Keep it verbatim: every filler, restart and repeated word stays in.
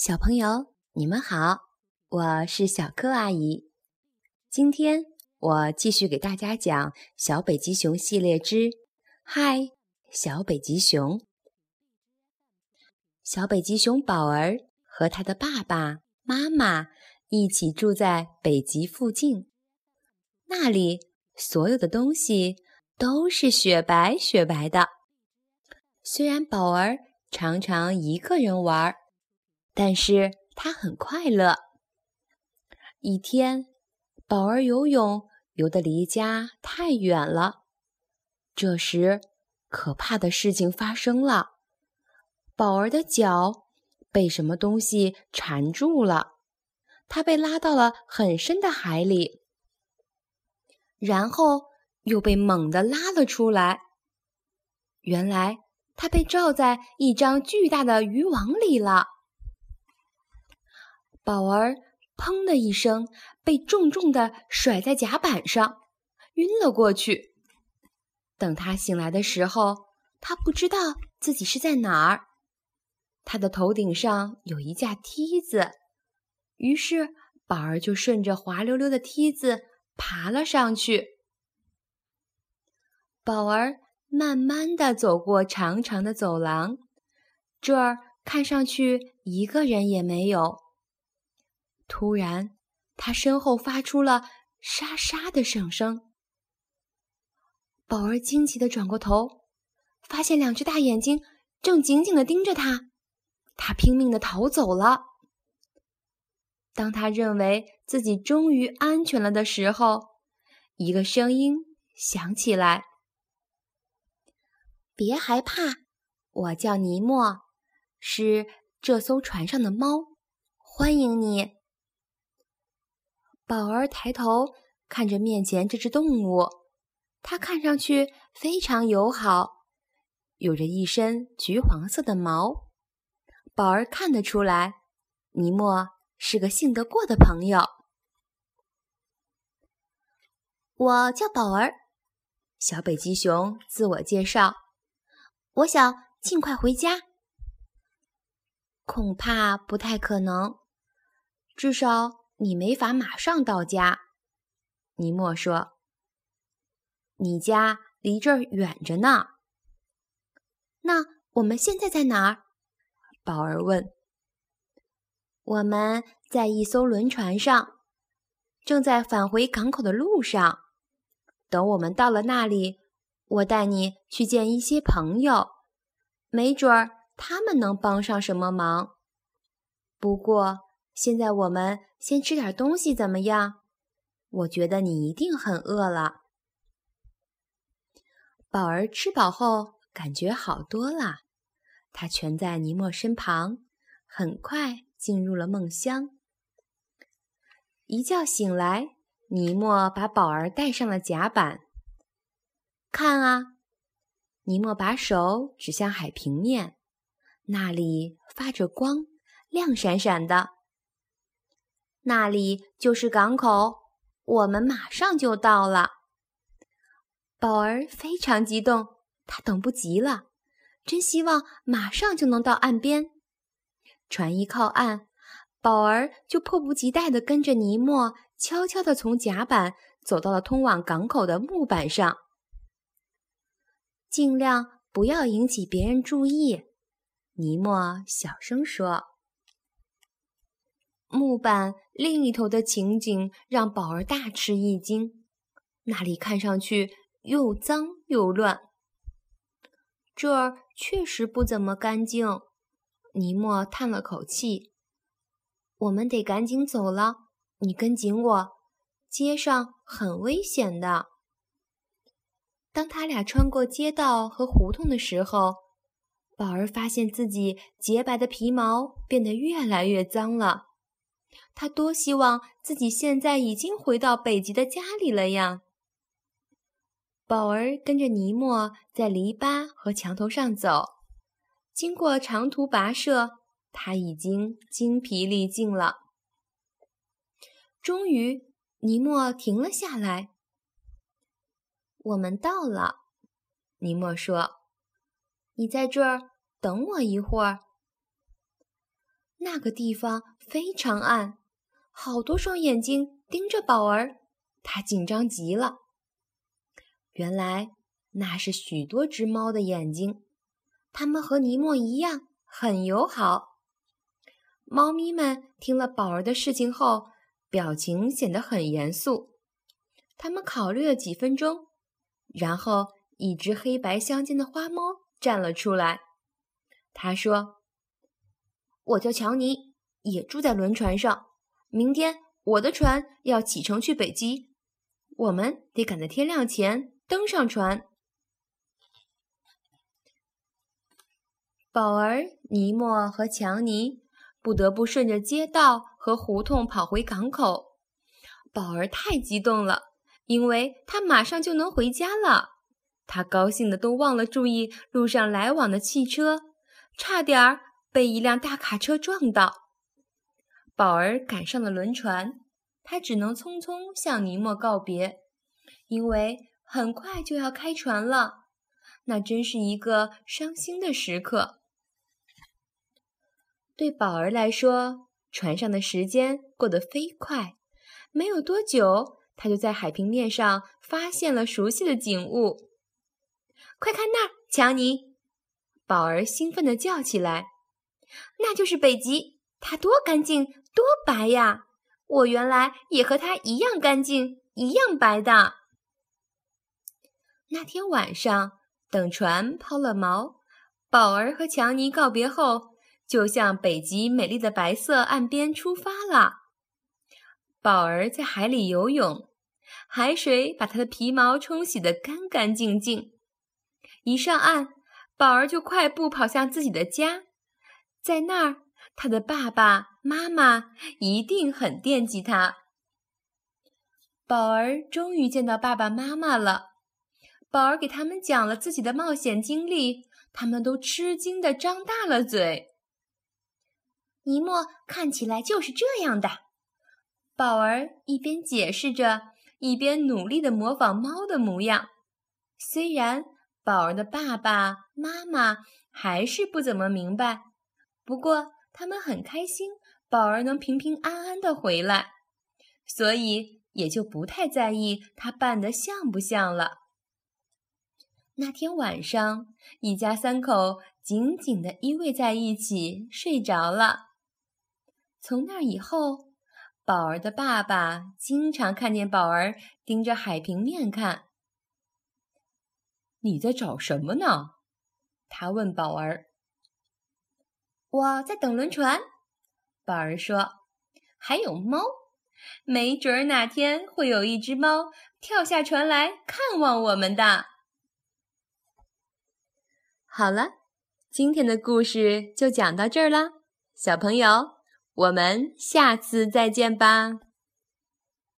小朋友，你们好，我是小柯阿姨。今天我继续给大家讲小北极熊系列之嗨，小北极熊。小北极熊宝儿和他的爸爸妈妈一起住在北极附近，那里所有的东西都是雪白雪白的。虽然宝儿常常一个人玩，但是他很快乐。一天，宝儿游泳游得离家太远了。这时，可怕的事情发生了。宝儿的脚被什么东西缠住了，他被拉到了很深的海里，然后又被猛地拉了出来。原来，他被罩在一张巨大的渔网里了。宝儿砰的一声被重重地甩在甲板上，晕了过去。等他醒来的时候，他不知道自己是在哪儿。他的头顶上有一架梯子，于是宝儿就顺着滑溜溜的梯子爬了上去。宝儿慢慢地走过长长的走廊，这儿看上去一个人也没有。突然，他身后发出了沙沙的响声。宝儿惊奇地转过头，发现两只大眼睛正紧紧地盯着他，他拼命地逃走了。当他认为自己终于安全了的时候，一个声音响起来：“别害怕，我叫尼莫，是这艘船上的猫，欢迎你。”宝儿抬头看着面前这只动物，它看上去非常友好，有着一身橘黄色的毛。宝儿看得出来，尼莫是个信得过的朋友。“我叫宝儿。”小北极熊自我介绍，“我想尽快回家。”“恐怕不太可能，至少你没法马上到家。”尼莫说，“你家离这儿远着呢。”“那我们现在在哪儿？”宝儿问。“我们在一艘轮船上，正在返回港口的路上。等我们到了那里，我带你去见一些朋友，没准儿他们能帮上什么忙。不过现在我们先吃点东西怎么样？我觉得你一定很饿了。”宝儿吃饱后感觉好多了，他蜷在尼莫身旁，很快进入了梦乡。一觉醒来，尼莫把宝儿带上了甲板。“看啊！”尼莫把手指向海平面，那里发着光，亮闪闪的。“那里就是港口，我们马上就到了。”宝儿非常激动，他等不及了，真希望马上就能到岸边。船一靠岸，宝儿就迫不及待地跟着尼莫，悄悄地从甲板走到了通往港口的木板上。“尽量不要引起别人注意。”尼莫小声说。木板另一头的情景让宝儿大吃一惊，那里看上去又脏又乱。这儿确实不怎么干净，尼莫叹了口气。“我们得赶紧走了，你跟紧我，街上很危险的。”当他俩穿过街道和胡同的时候，宝儿发现自己洁白的皮毛变得越来越脏了。他多希望自己现在已经回到北极的家里了呀！宝儿跟着尼莫在篱笆和墙头上走，经过长途跋涉，他已经精疲力尽了。终于，尼莫停了下来。“我们到了。”尼莫说，“你在这儿等我一会儿。”那个地方非常暗，好多双眼睛盯着宝儿，他紧张极了。原来那是许多只猫的眼睛，它们和尼莫一样很友好。猫咪们听了宝儿的事情后，表情显得很严肃。他们考虑了几分钟，然后一只黑白相间的花猫站了出来。他说：“我叫乔尼，也住在轮船上。明天我的船要启程去北极，我们得赶在天亮前登上船。”宝儿、尼莫和强尼不得不顺着街道和胡同跑回港口。宝儿太激动了，因为他马上就能回家了。他高兴的都忘了注意路上来往的汽车，差点儿被一辆大卡车撞到。宝儿赶上了轮船，他只能匆匆向尼莫告别，因为很快就要开船了。那真是一个伤心的时刻。对宝儿来说，船上的时间过得飞快，没有多久，他就在海平面上发现了熟悉的景物。快看那儿，强尼！宝儿兴奋地叫起来。那就是北极，它多干净，多白呀！我原来也和它一样干净，一样白的。那天晚上，等船抛了锚，宝儿和强尼告别后，就向北极美丽的白色岸边出发了。宝儿在海里游泳，海水把它的皮毛冲洗得干干净净。一上岸，宝儿就快步跑向自己的家，在那儿，他的爸爸妈妈一定很惦记他。宝儿终于见到爸爸妈妈了，宝儿给他们讲了自己的冒险经历，他们都吃惊地张大了嘴。尼莫看起来就是这样的，宝儿一边解释着，一边努力地模仿猫的模样。虽然宝儿的爸爸妈妈还是不怎么明白，不过他们很开心宝儿能平平安安地回来，所以也就不太在意他扮得像不像了。那天晚上，一家三口紧紧地依偎在一起睡着了。从那以后，宝儿的爸爸经常看见宝儿盯着海平面看。你在找什么呢？他问宝儿。我在等轮船，宝儿说。还有猫，没准哪天会有一只猫跳下船来看望我们的。好了，今天的故事就讲到这儿啦，小朋友，我们下次再见吧。